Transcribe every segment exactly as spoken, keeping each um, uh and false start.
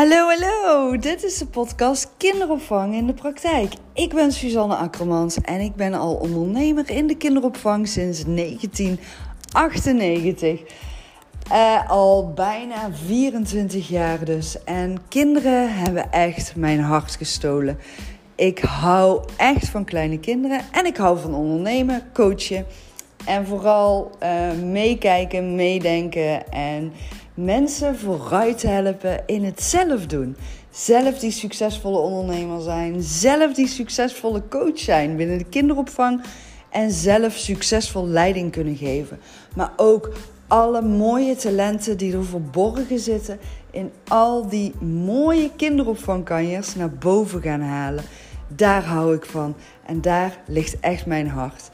Hallo, hallo! Dit is de podcast Kinderopvang in de Praktijk. Ik ben Suzanne Akkermans en ik ben al ondernemer in de kinderopvang sinds negentien achtennegentig. Uh, al bijna vierentwintig jaar dus. En kinderen hebben echt mijn hart gestolen. Ik hou echt van kleine kinderen en ik hou van ondernemen, coachen. En vooral uh, meekijken, meedenken en mensen vooruit helpen in het zelf doen. Zelf die succesvolle ondernemer zijn. Zelf die succesvolle coach zijn binnen de kinderopvang. En zelf succesvol leiding kunnen geven. Maar ook alle mooie talenten die er verborgen zitten in al die mooie kinderopvangkanjers naar boven gaan halen. Daar hou ik van. En daar ligt echt mijn hart.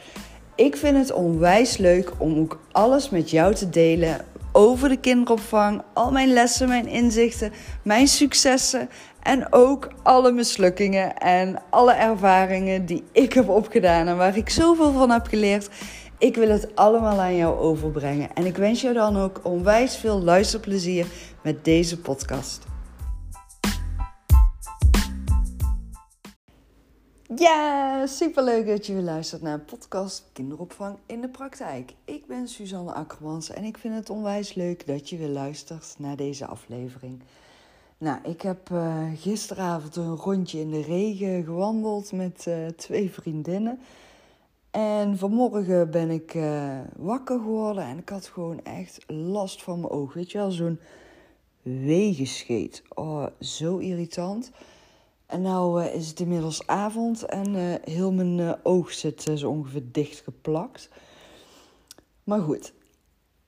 Ik vind het onwijs leuk om ook alles met jou te delen over de kinderopvang, al mijn lessen, mijn inzichten, mijn successen en ook alle mislukkingen en alle ervaringen die ik heb opgedaan en waar ik zoveel van heb geleerd. Ik wil het allemaal aan jou overbrengen en ik wens jou dan ook onwijs veel luisterplezier met deze podcast. Ja, superleuk dat je weer luistert naar de podcast Kinderopvang in de Praktijk. Ik ben Suzanne Akkermans en ik vind het onwijs leuk dat je weer luistert naar deze aflevering. Nou, ik heb uh, gisteravond een rondje in de regen gewandeld met uh, twee vriendinnen. En vanmorgen ben ik uh, wakker geworden en ik had gewoon echt last van mijn oog. Weet je wel, zo'n wegenscheet. Oh, zo irritant. En nou uh, is het inmiddels avond en uh, heel mijn uh, oog zit uh, zo ongeveer dichtgeplakt. Maar goed,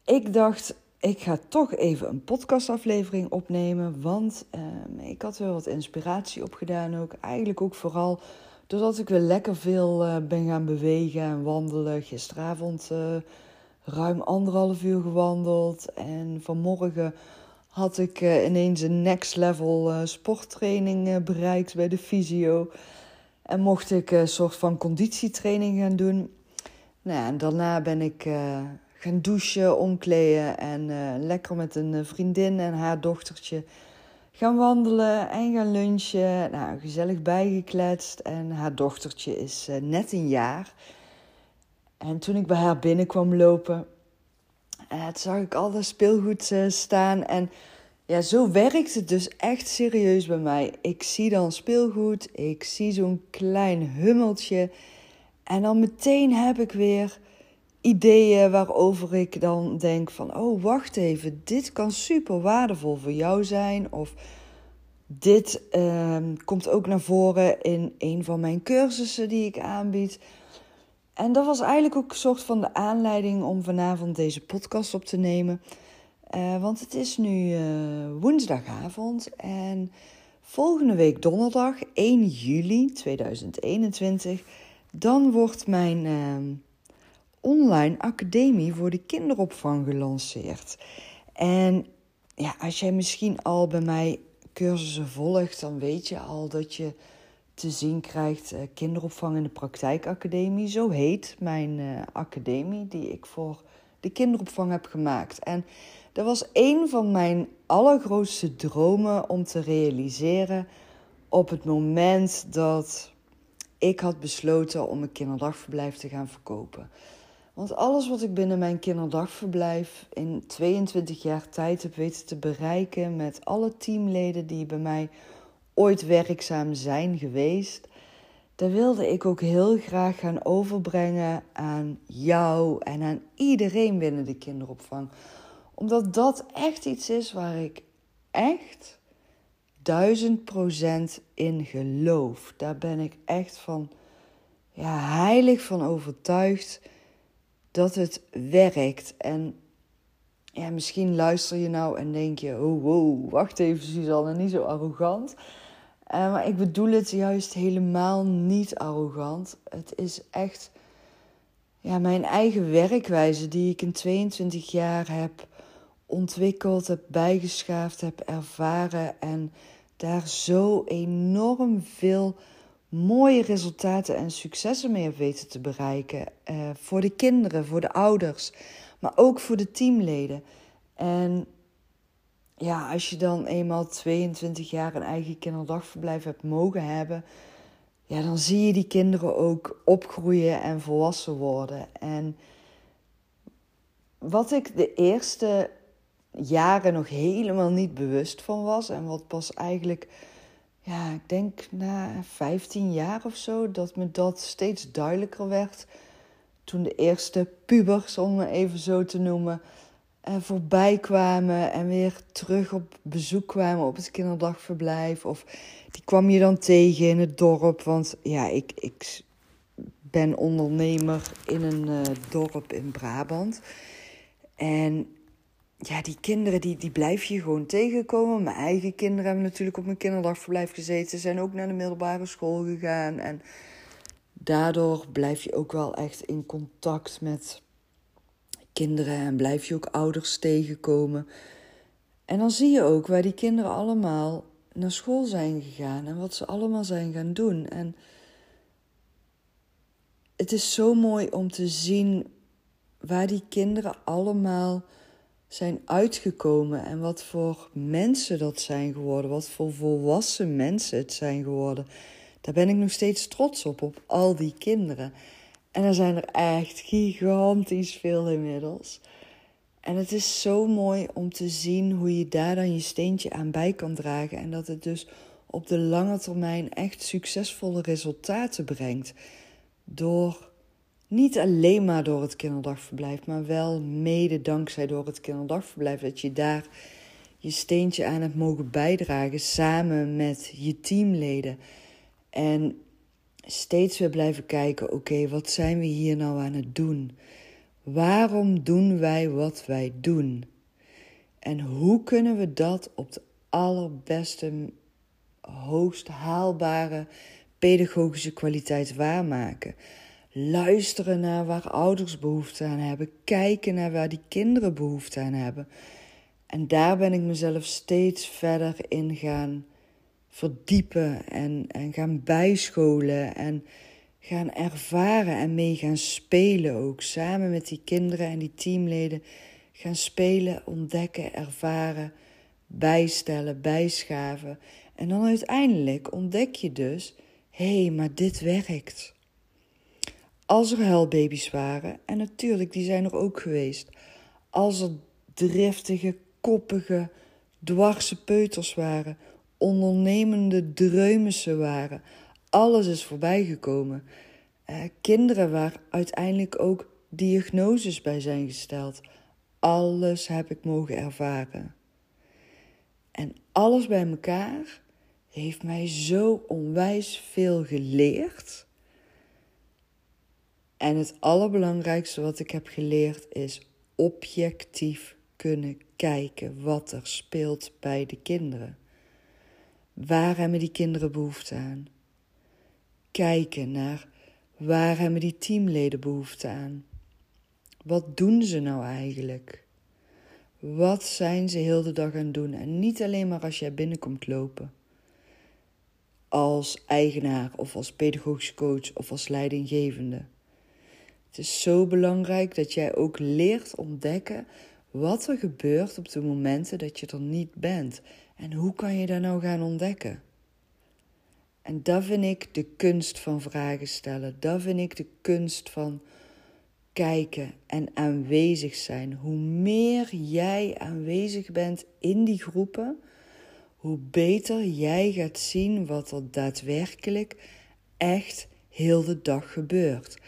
ik dacht, ik ga toch even een podcastaflevering opnemen. Want uh, ik had wel wat inspiratie opgedaan ook. Eigenlijk ook vooral doordat ik weer lekker veel uh, ben gaan bewegen en wandelen. Gisteravond uh, ruim anderhalf uur gewandeld en vanmorgen had ik ineens een next level sporttraining bereikt bij de fysio. En mocht ik een soort van conditietraining gaan doen. Nou ja, en daarna ben ik gaan douchen, omkleden en lekker met een vriendin en haar dochtertje gaan wandelen en gaan lunchen. Nou, gezellig bijgekletst. En haar dochtertje is net een jaar. En toen ik bij haar binnenkwam lopen, en toen zag ik al dat speelgoed uh, staan. En ja, zo werkt het dus echt serieus bij mij. Ik zie dan speelgoed, ik zie zo'n klein hummeltje. En dan meteen heb ik weer ideeën waarover ik dan denk van, oh, wacht even, dit kan super waardevol voor jou zijn. Of dit uh, komt ook naar voren in een van mijn cursussen die ik aanbied. En dat was eigenlijk ook een soort van de aanleiding om vanavond deze podcast op te nemen. Uh, want het is nu uh, woensdagavond en volgende week donderdag één juli tweeduizend eenentwintig... dan wordt mijn uh, online academie voor de kinderopvang gelanceerd. En ja, als jij misschien al bij mij cursussen volgt, dan weet je al dat je te zien krijgt uh, Kinderopvang in de Praktijkacademie. Zo heet mijn uh, academie die ik voor de kinderopvang heb gemaakt. En dat was een van mijn allergrootste dromen om te realiseren op het moment dat ik had besloten om een kinderdagverblijf te gaan verkopen. Want alles wat ik binnen mijn kinderdagverblijf in tweeëntwintig jaar tijd heb weten te bereiken met alle teamleden die bij mij ooit werkzaam zijn geweest, daar wilde ik ook heel graag gaan overbrengen aan jou en aan iedereen binnen de kinderopvang. Omdat dat echt iets is waar ik echt duizend procent in geloof. Daar ben ik echt van, ja, heilig van overtuigd dat het werkt. En ja, misschien luister je nou en denk je, oh wow, wacht even Suzanne, niet zo arrogant. Uh, maar ik bedoel het juist helemaal niet arrogant. Het is echt ja, mijn eigen werkwijze die ik in tweeëntwintig jaar heb ontwikkeld, heb bijgeschaafd, heb ervaren. En daar zo enorm veel mooie resultaten en successen mee heb weten te bereiken. Uh, voor de kinderen, voor de ouders, maar ook voor de teamleden. En ja, als je dan eenmaal tweeëntwintig jaar een eigen kinderdagverblijf hebt mogen hebben, ja, dan zie je die kinderen ook opgroeien en volwassen worden. En wat ik de eerste jaren nog helemaal niet bewust van was, en wat pas eigenlijk, ja, ik denk na vijftien jaar of zo, dat me dat steeds duidelijker werd, toen de eerste pubers, om het even zo te noemen, voorbij kwamen en weer terug op bezoek kwamen op het kinderdagverblijf. Of die kwam je dan tegen in het dorp. Want ja, ik, ik ben ondernemer in een uh, dorp in Brabant. En ja, die kinderen, die, die blijf je gewoon tegenkomen. Mijn eigen kinderen hebben natuurlijk op mijn kinderdagverblijf gezeten. Zijn ook naar de middelbare school gegaan. En daardoor blijf je ook wel echt in contact met kinderen en blijf je ook ouders tegenkomen. En dan zie je ook waar die kinderen allemaal naar school zijn gegaan en wat ze allemaal zijn gaan doen. En het is zo mooi om te zien waar die kinderen allemaal zijn uitgekomen en wat voor mensen dat zijn geworden, wat voor volwassen mensen het zijn geworden. Daar ben ik nog steeds trots op, op al die kinderen. En er zijn er echt gigantisch veel inmiddels. En het is zo mooi om te zien hoe je daar dan je steentje aan bij kan dragen. En dat het dus op de lange termijn echt succesvolle resultaten brengt. Door, niet alleen maar door het kinderdagverblijf, maar wel mede dankzij door het kinderdagverblijf. Dat je daar je steentje aan hebt mogen bijdragen samen met je teamleden. En steeds weer blijven kijken, oké, okay, wat zijn we hier nou aan het doen? Waarom doen wij wat wij doen? En hoe kunnen we dat op de allerbeste, hoogst haalbare pedagogische kwaliteit waarmaken? Luisteren naar waar ouders behoefte aan hebben. Kijken naar waar die kinderen behoefte aan hebben. En daar ben ik mezelf steeds verder in gaan verdiepen en, en gaan bijscholen en gaan ervaren en mee gaan spelen ook. Samen met die kinderen en die teamleden gaan spelen, ontdekken, ervaren, bijstellen, bijschaven. En dan uiteindelijk ontdek je dus, hé, hey, maar dit werkt. Als er huilbaby's waren, en natuurlijk, die zijn er ook geweest. Als er driftige, koppige, dwarse peuters waren, ondernemende dreumissen waren. Alles is voorbijgekomen. Eh, kinderen waar uiteindelijk ook diagnoses bij zijn gesteld. Alles heb ik mogen ervaren. En alles bij elkaar heeft mij zo onwijs veel geleerd. En het allerbelangrijkste wat ik heb geleerd is objectief kunnen kijken wat er speelt bij de kinderen. Waar hebben die kinderen behoefte aan? Kijken naar waar hebben die teamleden behoefte aan? Wat doen ze nou eigenlijk? Wat zijn ze heel de dag aan het doen? En niet alleen maar als jij binnenkomt lopen. Als eigenaar of als pedagogisch coach of als leidinggevende. Het is zo belangrijk dat jij ook leert ontdekken wat er gebeurt op de momenten dat je er niet bent. En hoe kan je dat nou gaan ontdekken? En dat vind ik de kunst van vragen stellen. Dat vind ik de kunst van kijken en aanwezig zijn. Hoe meer jij aanwezig bent in die groepen, hoe beter jij gaat zien wat er daadwerkelijk echt heel de dag gebeurt.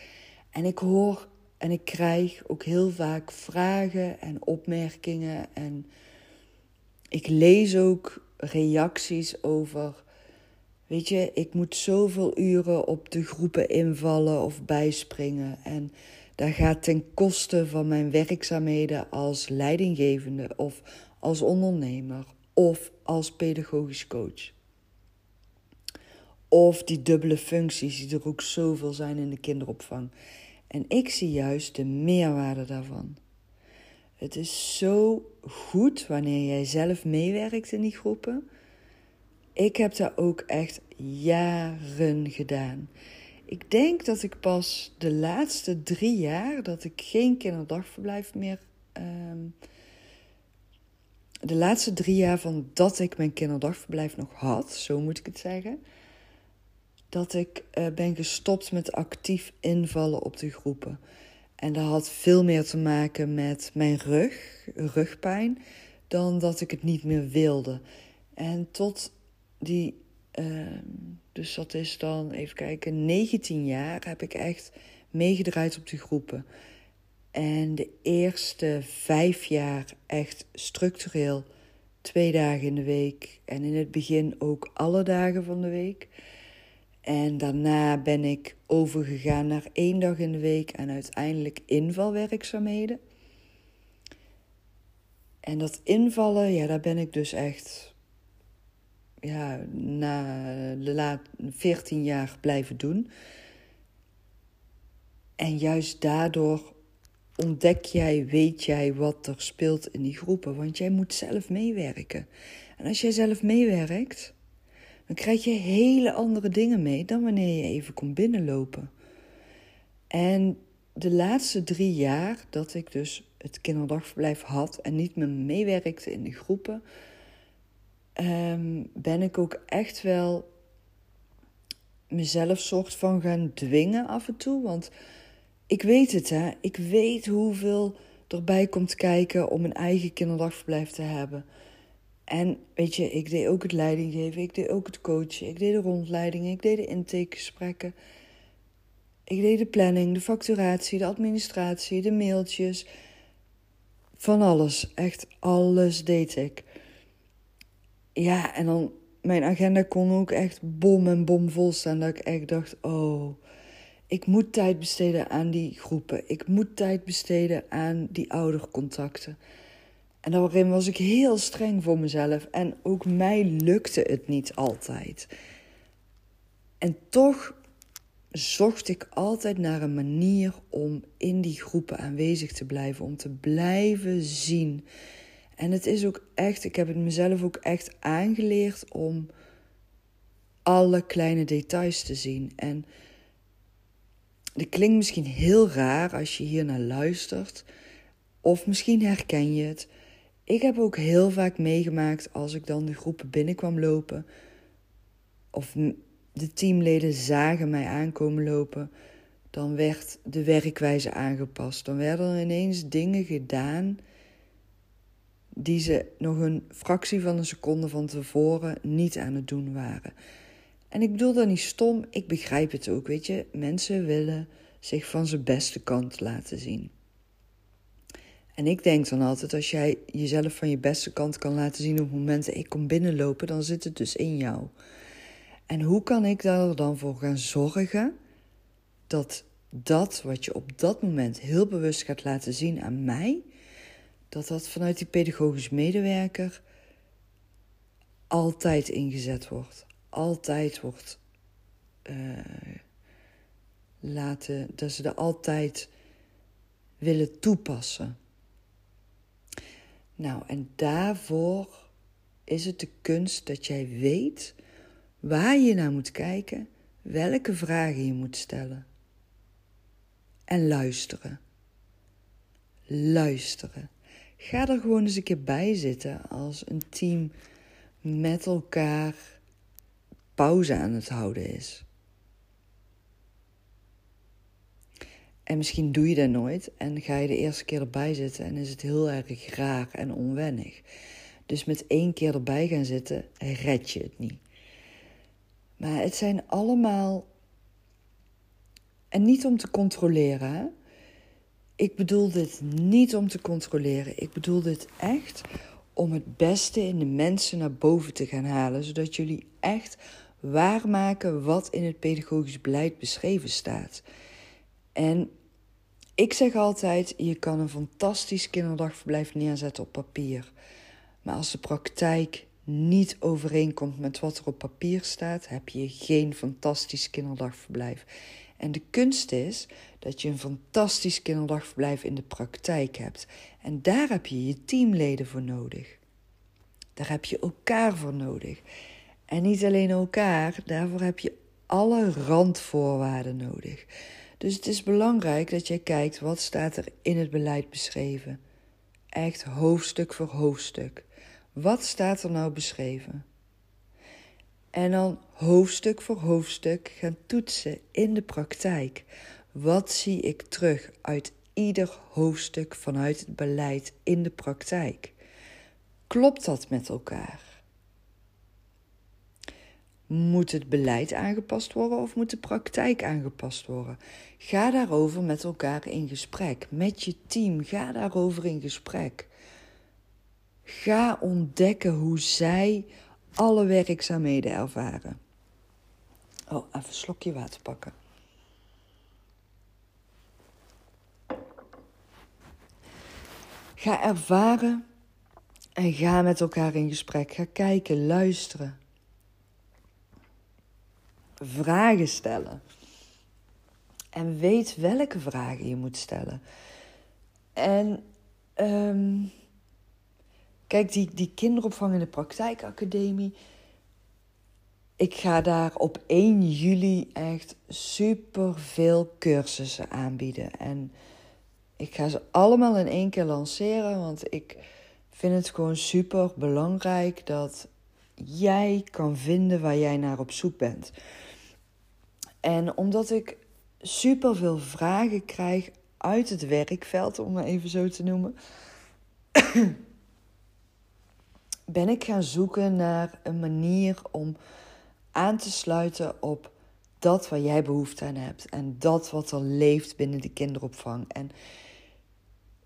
En ik hoor en ik krijg ook heel vaak vragen en opmerkingen en ik lees ook reacties over, weet je, ik moet zoveel uren op de groepen invallen of bijspringen. En dat gaat ten koste van mijn werkzaamheden als leidinggevende of als ondernemer of als pedagogisch coach. Of die dubbele functies die er ook zoveel zijn in de kinderopvang. En ik zie juist de meerwaarde daarvan. Het is zo goed wanneer jij zelf meewerkt in die groepen. Ik heb daar ook echt jaren gedaan. Ik denk dat ik pas de laatste drie jaar dat ik geen kinderdagverblijf meer um, de laatste drie jaar van dat ik mijn kinderdagverblijf nog had, zo moet ik het zeggen, dat ik uh, ben gestopt met actief invallen op de groepen. En dat had veel meer te maken met mijn rug, rugpijn, dan dat ik het niet meer wilde. En tot die, uh, dus dat is dan, even kijken, negentien jaar heb ik echt meegedraaid op die groepen. En de eerste vijf jaar echt structureel, twee dagen in de week. En in het begin ook alle dagen van de week. En daarna ben ik overgegaan naar één dag in de week en uiteindelijk invalwerkzaamheden. En dat invallen, ja, daar ben ik dus echt ja, na de laatste veertien jaar blijven doen. En juist daardoor ontdek jij, weet jij wat er speelt in die groepen. Want jij moet zelf meewerken. En als jij zelf meewerkt, dan krijg je hele andere dingen mee dan wanneer je even komt binnenlopen. En de laatste drie jaar dat ik dus het kinderdagverblijf had en niet meer meewerkte in de groepen, um, ben ik ook echt wel mezelf soort van gaan dwingen af en toe. Want ik weet het, hè. Ik weet hoeveel erbij komt kijken om een eigen kinderdagverblijf te hebben. En weet je, ik deed ook het leidinggeven, ik deed ook het coachen, ik deed de rondleidingen, ik deed de intakegesprekken. Ik deed de planning, de facturatie, de administratie, de mailtjes. Van alles, echt alles deed ik. Ja, en dan, mijn agenda kon ook echt bom en bom vol staan, dat ik echt dacht, oh, ik moet tijd besteden aan die groepen. Ik moet tijd besteden aan die oudercontacten. En daarin was ik heel streng voor mezelf. En ook mij lukte het niet altijd. En toch zocht ik altijd naar een manier om in die groepen aanwezig te blijven. Om te blijven zien. En het is ook echt, ik heb het mezelf ook echt aangeleerd om alle kleine details te zien. En dat klinkt misschien heel raar als je hiernaar luistert. Of misschien herken je het. Ik heb ook heel vaak meegemaakt als ik dan de groepen binnenkwam lopen. Of de teamleden zagen mij aankomen lopen. Dan werd de werkwijze aangepast. Dan werden er ineens dingen gedaan die ze nog een fractie van een seconde van tevoren niet aan het doen waren. En ik bedoel dat niet stom, ik begrijp het ook, weet je. Mensen willen zich van zijn beste kant laten zien. En ik denk dan altijd, als jij jezelf van je beste kant kan laten zien op momenten ik kom binnenlopen, dan zit het dus in jou. En hoe kan ik daar dan voor gaan zorgen dat dat wat je op dat moment heel bewust gaat laten zien aan mij, dat dat vanuit die pedagogisch medewerker altijd ingezet wordt. Altijd wordt uh, laten, dat ze er altijd willen toepassen. Nou, en daarvoor is het de kunst dat jij weet waar je naar moet kijken, welke vragen je moet stellen. En luisteren. Luisteren. Ga er gewoon eens een keer bij zitten als een team met elkaar pauze aan het houden is. En misschien doe je dat nooit en ga je de eerste keer erbij zitten en is het heel erg raar en onwennig. Dus met één keer erbij gaan zitten red je het niet. Maar het zijn allemaal, en niet om te controleren, hè? Ik bedoel dit niet om te controleren. Ik bedoel dit echt om het beste in de mensen naar boven te gaan halen, zodat jullie echt waarmaken wat in het pedagogisch beleid beschreven staat. En ik zeg altijd, je kan een fantastisch kinderdagverblijf neerzetten op papier. Maar als de praktijk niet overeenkomt met wat er op papier staat, heb je geen fantastisch kinderdagverblijf. En de kunst is dat je een fantastisch kinderdagverblijf in de praktijk hebt. En daar heb je je teamleden voor nodig. Daar heb je elkaar voor nodig. En niet alleen elkaar, daarvoor heb je alle randvoorwaarden nodig. Dus het is belangrijk dat jij kijkt wat staat er in het beleid beschreven. Echt hoofdstuk voor hoofdstuk. Wat staat er nou beschreven? En dan hoofdstuk voor hoofdstuk gaan toetsen in de praktijk. Wat zie ik terug uit ieder hoofdstuk vanuit het beleid in de praktijk? Klopt dat met elkaar? Moet het beleid aangepast worden of moet de praktijk aangepast worden? Ga daarover met elkaar in gesprek. Met je team, ga daarover in gesprek. Ga ontdekken hoe zij alle werkzaamheden ervaren. Oh, even een slokje water pakken. Ga ervaren en ga met elkaar in gesprek. Ga kijken, luisteren. Vragen stellen. En weet welke vragen je moet stellen. En um, kijk, die, die kinderopvang in de praktijkacademie. Ik ga daar op één juli echt superveel cursussen aanbieden. En ik ga ze allemaal in één keer lanceren, want ik vind het gewoon super belangrijk dat jij kan vinden waar jij naar op zoek bent. En omdat ik superveel vragen krijg uit het werkveld, om het even zo te noemen, ben ik gaan zoeken naar een manier om aan te sluiten op dat waar jij behoefte aan hebt en dat wat er leeft binnen de kinderopvang. En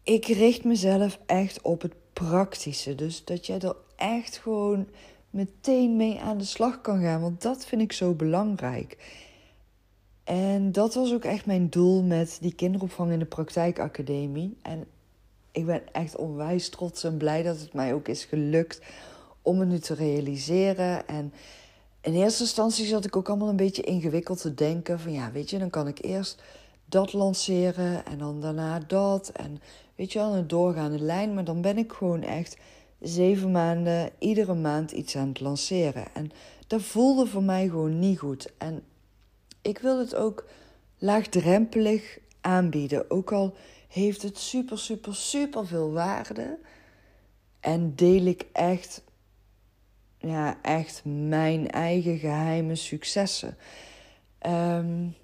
ik richt mezelf echt op het praktische. Dus dat jij er echt gewoon meteen mee aan de slag kan gaan. Want dat vind ik zo belangrijk. En dat was ook echt mijn doel met die kinderopvang in de praktijkacademie. En ik ben echt onwijs trots en blij dat het mij ook is gelukt om het nu te realiseren. En in eerste instantie zat ik ook allemaal een beetje ingewikkeld te denken. Van ja, weet je, dan kan ik eerst dat lanceren en dan daarna dat. En weet je wel, een doorgaande lijn. Maar dan ben ik gewoon echt zeven maanden, iedere maand iets aan het lanceren. En dat voelde voor mij gewoon niet goed. En ik wil het ook laagdrempelig aanbieden. Ook al heeft het super, super, super veel waarde. En deel ik echt... Ja, echt mijn eigen geheime successen. Um,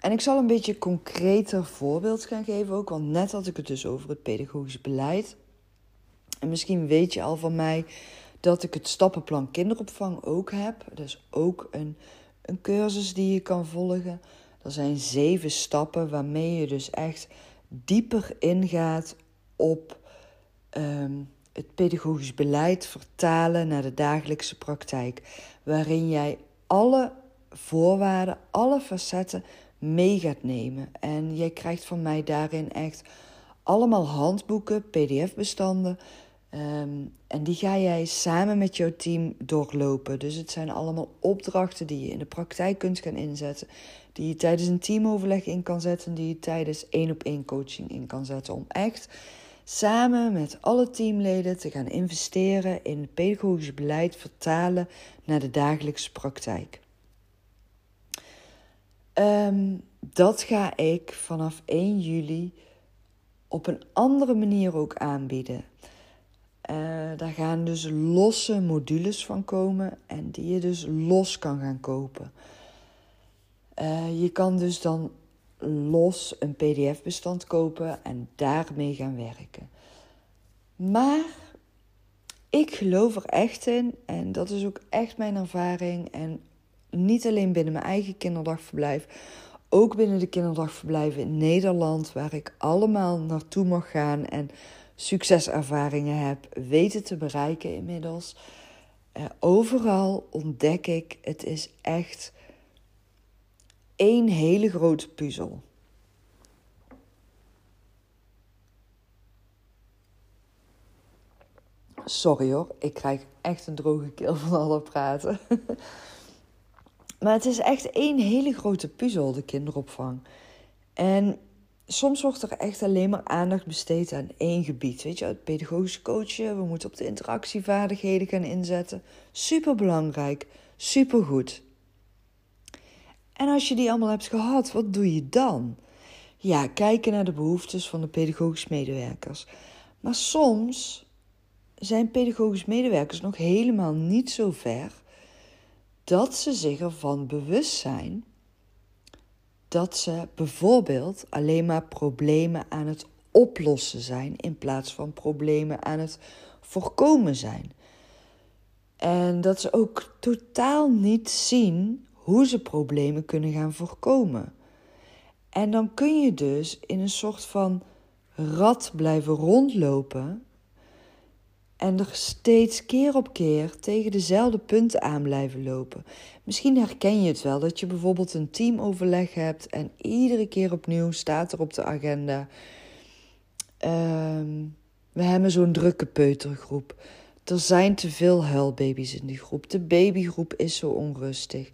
en ik zal een beetje concreter voorbeeld gaan geven ook. Want net had ik het dus over het pedagogisch beleid. En misschien weet je al van mij dat ik het stappenplan kinderopvang ook heb. Dat is ook een, een cursus die je kan volgen. Er zijn zeven stappen waarmee je dus echt dieper ingaat op... Um, het pedagogisch beleid vertalen naar de dagelijkse praktijk, waarin jij alle voorwaarden, alle facetten mee gaat nemen. En jij krijgt van mij daarin echt allemaal handboeken, pdf-bestanden. Um, en die ga jij samen met jouw team doorlopen. Dus het zijn allemaal opdrachten die je in de praktijk kunt gaan inzetten, die je tijdens een teamoverleg in kan zetten, die je tijdens één-op-één coaching in kan zetten, om echt samen met alle teamleden te gaan investeren in het pedagogisch beleid vertalen naar de dagelijkse praktijk. Um, dat ga ik vanaf één juli op een andere manier ook aanbieden. Uh, daar gaan dus losse modules van komen en die je dus los kan gaan kopen. Uh, je kan dus dan los een pdf-bestand kopen en daarmee gaan werken. Maar ik geloof er echt in, en dat is ook echt mijn ervaring. En niet alleen binnen mijn eigen kinderdagverblijf, ook binnen de kinderdagverblijven in Nederland, waar ik allemaal naartoe mag gaan en succeservaringen heb weten te bereiken inmiddels. Uh, overal ontdek ik, het is echt Eén hele grote puzzel. Sorry hoor, ik krijg echt een droge keel van alle praten. Maar het is echt één hele grote puzzel, de kinderopvang. En soms wordt er echt alleen maar aandacht besteed aan één gebied. Weet je, het pedagogisch coachen, we moeten op de interactievaardigheden gaan inzetten. Superbelangrijk, supergoed. En als je die allemaal hebt gehad, wat doe je dan? Ja, kijken naar de behoeftes van de pedagogisch medewerkers. Maar soms zijn pedagogisch medewerkers nog helemaal niet zo ver dat ze zich ervan bewust zijn dat ze bijvoorbeeld alleen maar problemen aan het oplossen zijn in plaats van problemen aan het voorkomen zijn. En dat ze ook totaal niet zien hoe ze problemen kunnen gaan voorkomen. En dan kun je dus in een soort van rad blijven rondlopen en er steeds keer op keer tegen dezelfde punten aan blijven lopen. Misschien herken je het wel, dat je bijvoorbeeld een teamoverleg hebt en iedere keer opnieuw staat er op de agenda: Uh, we hebben zo'n drukke peutergroep. Er zijn te veel huilbaby's in die groep. De babygroep is zo onrustig.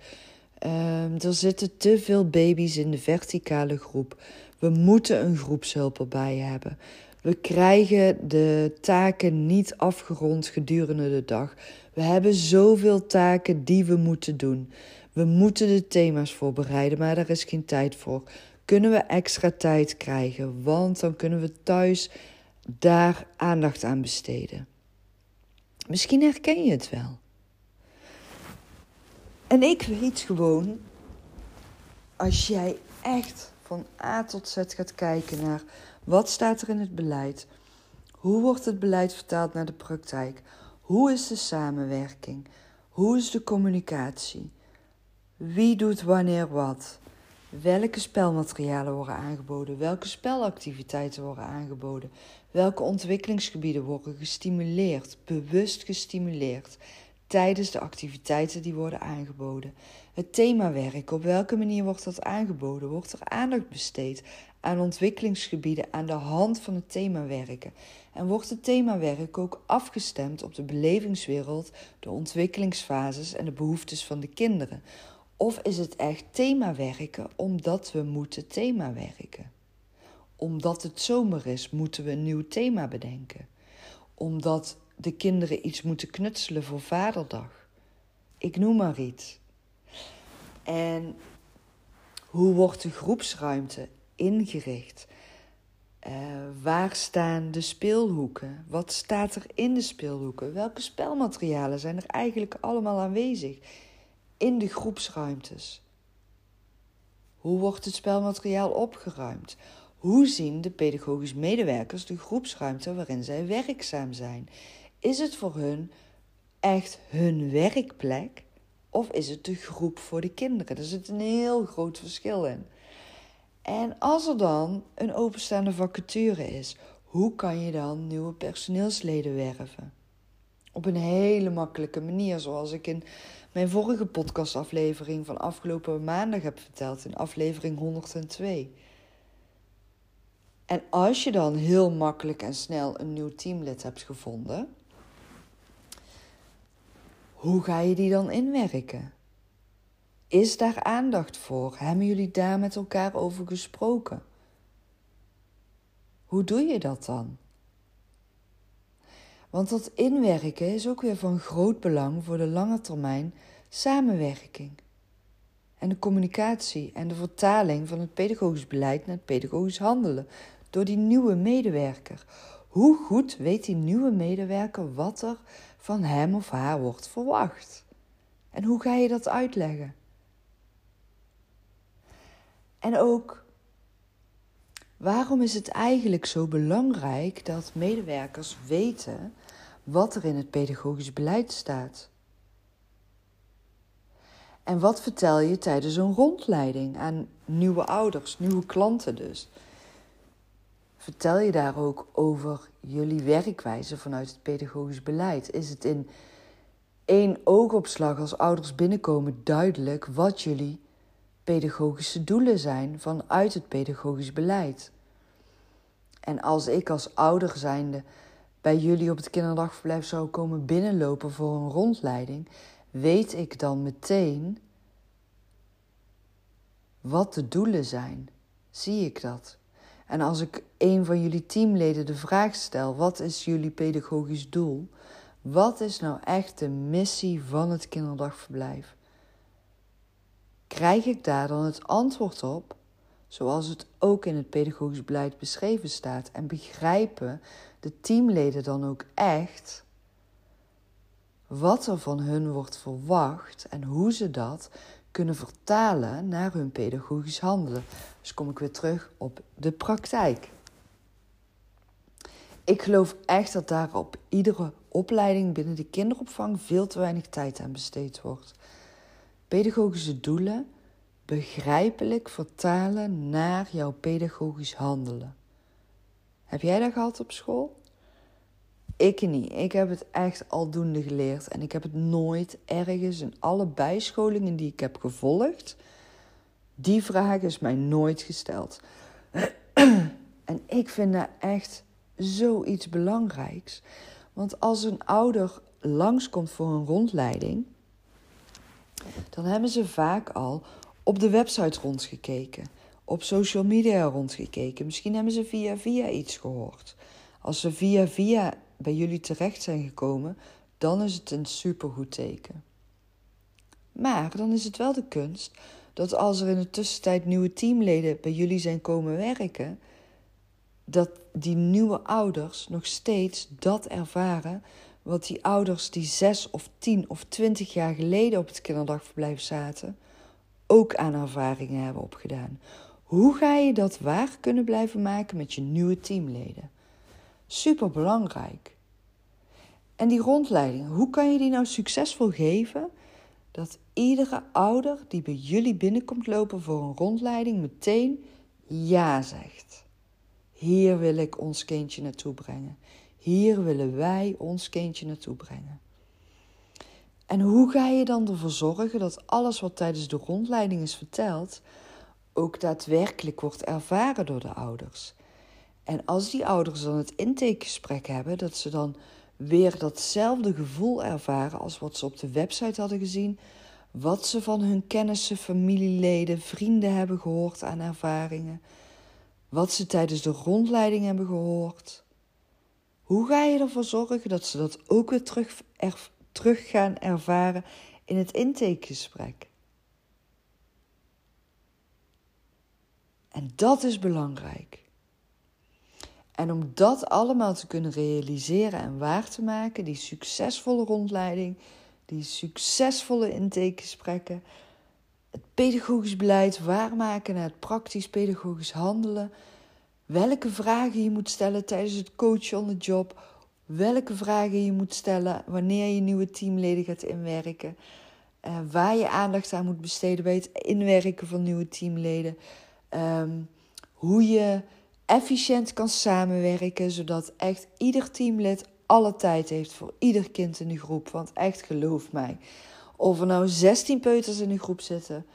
Um, er zitten te veel baby's in de verticale groep. We moeten een groepshulp erbij hebben. We krijgen de taken niet afgerond gedurende de dag. We hebben zoveel taken die we moeten doen. We moeten de thema's voorbereiden, maar daar is geen tijd voor. Kunnen we extra tijd krijgen? Want dan kunnen we thuis daar aandacht aan besteden. Misschien herken je het wel. En ik weet gewoon, als jij echt van A tot Z gaat kijken naar wat staat er in het beleid, hoe wordt het beleid vertaald naar de praktijk, hoe is de samenwerking, hoe is de communicatie, wie doet wanneer wat, welke spelmaterialen worden aangeboden, welke spelactiviteiten worden aangeboden, welke ontwikkelingsgebieden worden gestimuleerd, bewust gestimuleerd tijdens de activiteiten die worden aangeboden. Het themawerk, op welke manier wordt dat aangeboden? Wordt er aandacht besteed aan ontwikkelingsgebieden aan de hand van het themawerken? En wordt het themawerk ook afgestemd op de belevingswereld, de ontwikkelingsfases en de behoeftes van de kinderen? Of is het echt themawerken omdat we moeten themawerken? Omdat het zomer is, moeten we een nieuw thema bedenken. Omdat de kinderen iets moeten knutselen voor Vaderdag. Ik noem maar iets. En hoe wordt de groepsruimte ingericht? Uh, waar staan de speelhoeken? Wat staat er in de speelhoeken? Welke spelmaterialen zijn er eigenlijk allemaal aanwezig in de groepsruimtes? Hoe wordt het spelmateriaal opgeruimd? Hoe zien de pedagogisch medewerkers de groepsruimte waarin zij werkzaam zijn? Is het voor hun echt hun werkplek of is het de groep voor de kinderen? Daar zit een heel groot verschil in. En als er dan een openstaande vacature is, hoe kan je dan nieuwe personeelsleden werven? Op een hele makkelijke manier, zoals ik in mijn vorige podcastaflevering van afgelopen maandag heb verteld, in aflevering honderdtwee. En als je dan heel makkelijk en snel een nieuw teamlid hebt gevonden, hoe ga je die dan inwerken? Is daar aandacht voor? Hebben jullie daar met elkaar over gesproken? Hoe doe je dat dan? Want dat inwerken is ook weer van groot belang voor de lange termijn samenwerking. En de communicatie en de vertaling van het pedagogisch beleid naar het pedagogisch handelen door die nieuwe medewerker. Hoe goed weet die nieuwe medewerker wat er van hem of haar wordt verwacht? En hoe ga je dat uitleggen? En ook, waarom is het eigenlijk zo belangrijk dat medewerkers weten wat er in het pedagogisch beleid staat? En wat vertel je tijdens een rondleiding aan nieuwe ouders, nieuwe klanten dus? Vertel je daar ook over jullie werkwijze vanuit het pedagogisch beleid? Is het in één oogopslag als ouders binnenkomen duidelijk wat jullie pedagogische doelen zijn vanuit het pedagogisch beleid? En als ik als ouder zijnde bij jullie op het kinderdagverblijf zou komen binnenlopen voor een rondleiding, weet ik dan meteen wat de doelen zijn? Zie ik dat? En als ik een van jullie teamleden de vraag stel: wat is jullie pedagogisch doel? Wat is nou echt de missie van het kinderdagverblijf? Krijg ik daar dan het antwoord op, zoals het ook in het pedagogisch beleid beschreven staat? En begrijpen de teamleden dan ook echt wat er van hun wordt verwacht en hoe ze dat kunnen vertalen naar hun pedagogisch handelen. Dus kom ik weer terug op de praktijk. Ik geloof echt dat daar op iedere opleiding binnen de kinderopvang veel te weinig tijd aan besteed wordt. Pedagogische doelen begrijpelijk vertalen naar jouw pedagogisch handelen. Heb jij dat gehad op school? Ik niet. Ik heb het echt aldoende geleerd. En ik heb het nooit ergens in alle bijscholingen die ik heb gevolgd. Die vraag is mij nooit gesteld. En ik vind dat echt zoiets belangrijks. Want als een ouder langskomt voor een rondleiding, dan hebben ze vaak al op de website rondgekeken. Op social media rondgekeken. Misschien hebben ze via via iets gehoord. Als ze via via bij jullie terecht zijn gekomen, dan is het een supergoed teken. Maar dan is het wel de kunst dat als er in de tussentijd nieuwe teamleden bij jullie zijn komen werken, dat die nieuwe ouders nog steeds dat ervaren wat die ouders die zes of tien of twintig jaar geleden op het kinderdagverblijf zaten, ook aan ervaringen hebben opgedaan. Hoe ga je dat waar kunnen blijven maken met je nieuwe teamleden? Superbelangrijk. En die rondleiding, hoe kan je die nou succesvol geven? Dat iedere ouder die bij jullie binnenkomt lopen voor een rondleiding meteen ja zegt. Hier wil ik ons kindje naartoe brengen. Hier willen wij ons kindje naartoe brengen. En hoe ga je dan ervoor zorgen dat alles wat tijdens de rondleiding is verteld ook daadwerkelijk wordt ervaren door de ouders? En als die ouders dan het intakegesprek hebben, dat ze dan weer datzelfde gevoel ervaren als wat ze op de website hadden gezien, wat ze van hun kennissen, familieleden, vrienden hebben gehoord aan ervaringen, wat ze tijdens de rondleiding hebben gehoord. Hoe ga je ervoor zorgen dat ze dat ook weer terug, er, terug gaan ervaren in het intakegesprek? En dat is belangrijk. En om dat allemaal te kunnen realiseren en waar te maken, die succesvolle rondleiding, die succesvolle intakegesprekken, het pedagogisch beleid waarmaken naar het praktisch pedagogisch handelen, welke vragen je moet stellen tijdens het coachen on the job, welke vragen je moet stellen wanneer je nieuwe teamleden gaat inwerken, waar je aandacht aan moet besteden bij het inwerken van nieuwe teamleden, hoe je efficiënt kan samenwerken, zodat echt ieder teamlid alle tijd heeft voor ieder kind in de groep. Want echt, geloof mij, of er nou zestien peuters in de groep zitten,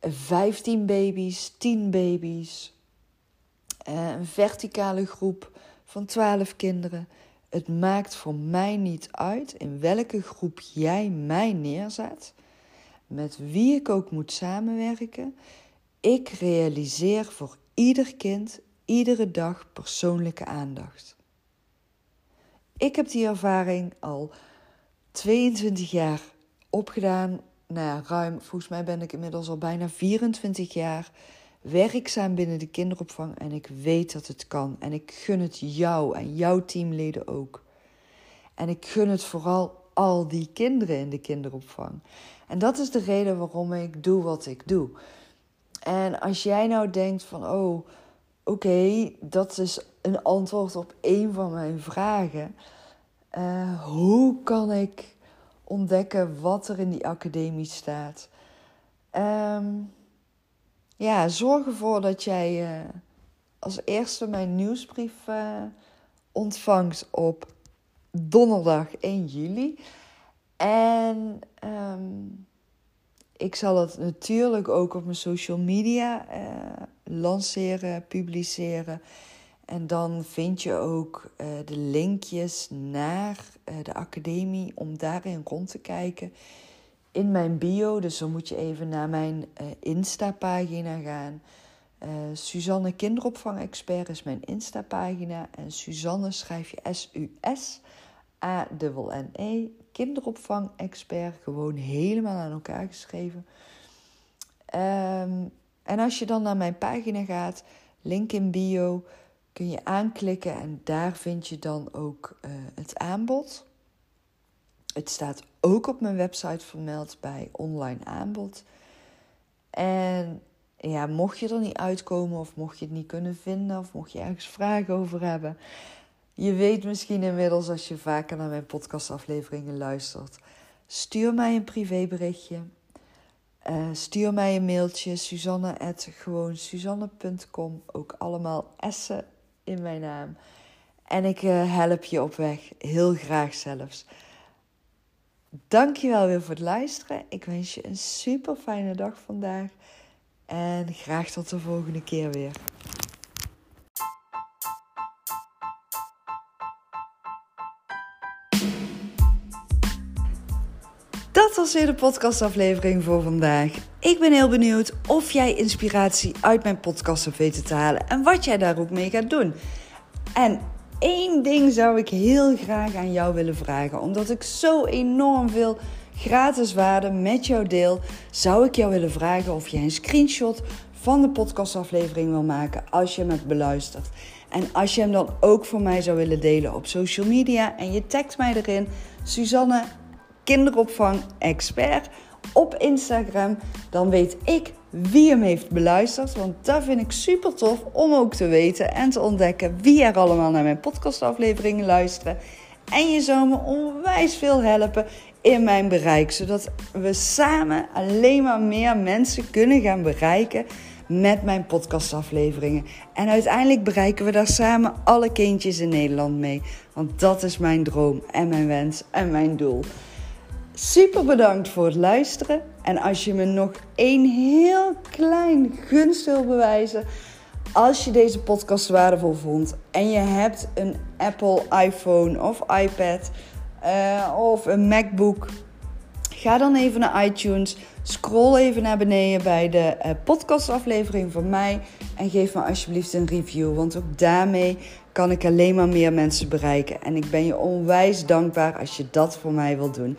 vijftien baby's, tien baby's, een verticale groep van twaalf kinderen. Het maakt voor mij niet uit in welke groep jij mij neerzet, met wie ik ook moet samenwerken. Ik realiseer voor ieder kind, iedere dag persoonlijke aandacht. Ik heb die ervaring al tweeëntwintig jaar opgedaan. Na ruim, volgens mij ben ik inmiddels al bijna vierentwintig jaar werkzaam binnen de kinderopvang. En ik weet dat het kan. En ik gun het jou en jouw teamleden ook. En ik gun het vooral al die kinderen in de kinderopvang. En dat is de reden waarom ik doe wat ik doe. En als jij nou denkt van, oh, oké, okay, dat is een antwoord op één van mijn vragen. Uh, hoe kan ik ontdekken wat er in die academie staat? Um, ja, zorg ervoor dat jij uh, als eerste mijn nieuwsbrief uh, ontvangt op donderdag één juli. En Um, Ik zal het natuurlijk ook op mijn social media eh, lanceren, publiceren. En dan vind je ook eh, de linkjes naar eh, de academie om daarin rond te kijken in mijn bio. Dus dan moet je even naar mijn eh, Insta-pagina gaan. Eh, Suzanne Kinderopvang-expert is mijn Insta-pagina. En Suzanne schrijf je S U S A N N E. Kinderopvang-expert, gewoon helemaal aan elkaar geschreven. Um, en als je dan naar mijn pagina gaat, link in bio, kun je aanklikken en daar vind je dan ook uh, het aanbod. Het staat ook op mijn website vermeld bij online aanbod. En ja, mocht je er niet uitkomen of mocht je het niet kunnen vinden of mocht je ergens vragen over hebben. Je weet misschien inmiddels als je vaker naar mijn podcastafleveringen luistert. Stuur mij een privéberichtje. Uh, stuur mij een mailtje, suzanne at gewoon suzanne punt com. Ook allemaal s'en in mijn naam. En ik uh, help je op weg, heel graag zelfs. Dankjewel weer voor het luisteren. Ik wens je een super fijne dag vandaag. En graag tot de volgende keer weer. Dat was weer de podcastaflevering voor vandaag. Ik ben heel benieuwd of jij inspiratie uit mijn podcast hebt weten te halen. En wat jij daar ook mee gaat doen. En één ding zou ik heel graag aan jou willen vragen. Omdat ik zo enorm veel gratis waarde met jou deel, zou ik jou willen vragen of jij een screenshot van de podcastaflevering wil maken als je hem hebt beluisterd. En als je hem dan ook voor mij zou willen delen op social media en je tagt mij erin, Suzanne, kinderopvang expert, op Instagram, dan weet ik wie hem heeft beluisterd. Want dat vind ik super tof om ook te weten en te ontdekken wie er allemaal naar mijn podcastafleveringen luisteren. En je zou me onwijs veel helpen in mijn bereik. Zodat we samen alleen maar meer mensen kunnen gaan bereiken met mijn podcastafleveringen. En uiteindelijk bereiken we daar samen alle kindjes in Nederland mee. Want dat is mijn droom en mijn wens en mijn doel. Super bedankt voor het luisteren. En als je me nog één heel klein gunst wil bewijzen. Als je deze podcast waardevol vond en je hebt een Apple iPhone of iPad uh, of een MacBook, ga dan even naar iTunes, scroll even naar beneden bij de uh, podcastaflevering van mij en geef me alsjeblieft een review, want ook daarmee kan ik alleen maar meer mensen bereiken. En ik ben je onwijs dankbaar als je dat voor mij wilt doen.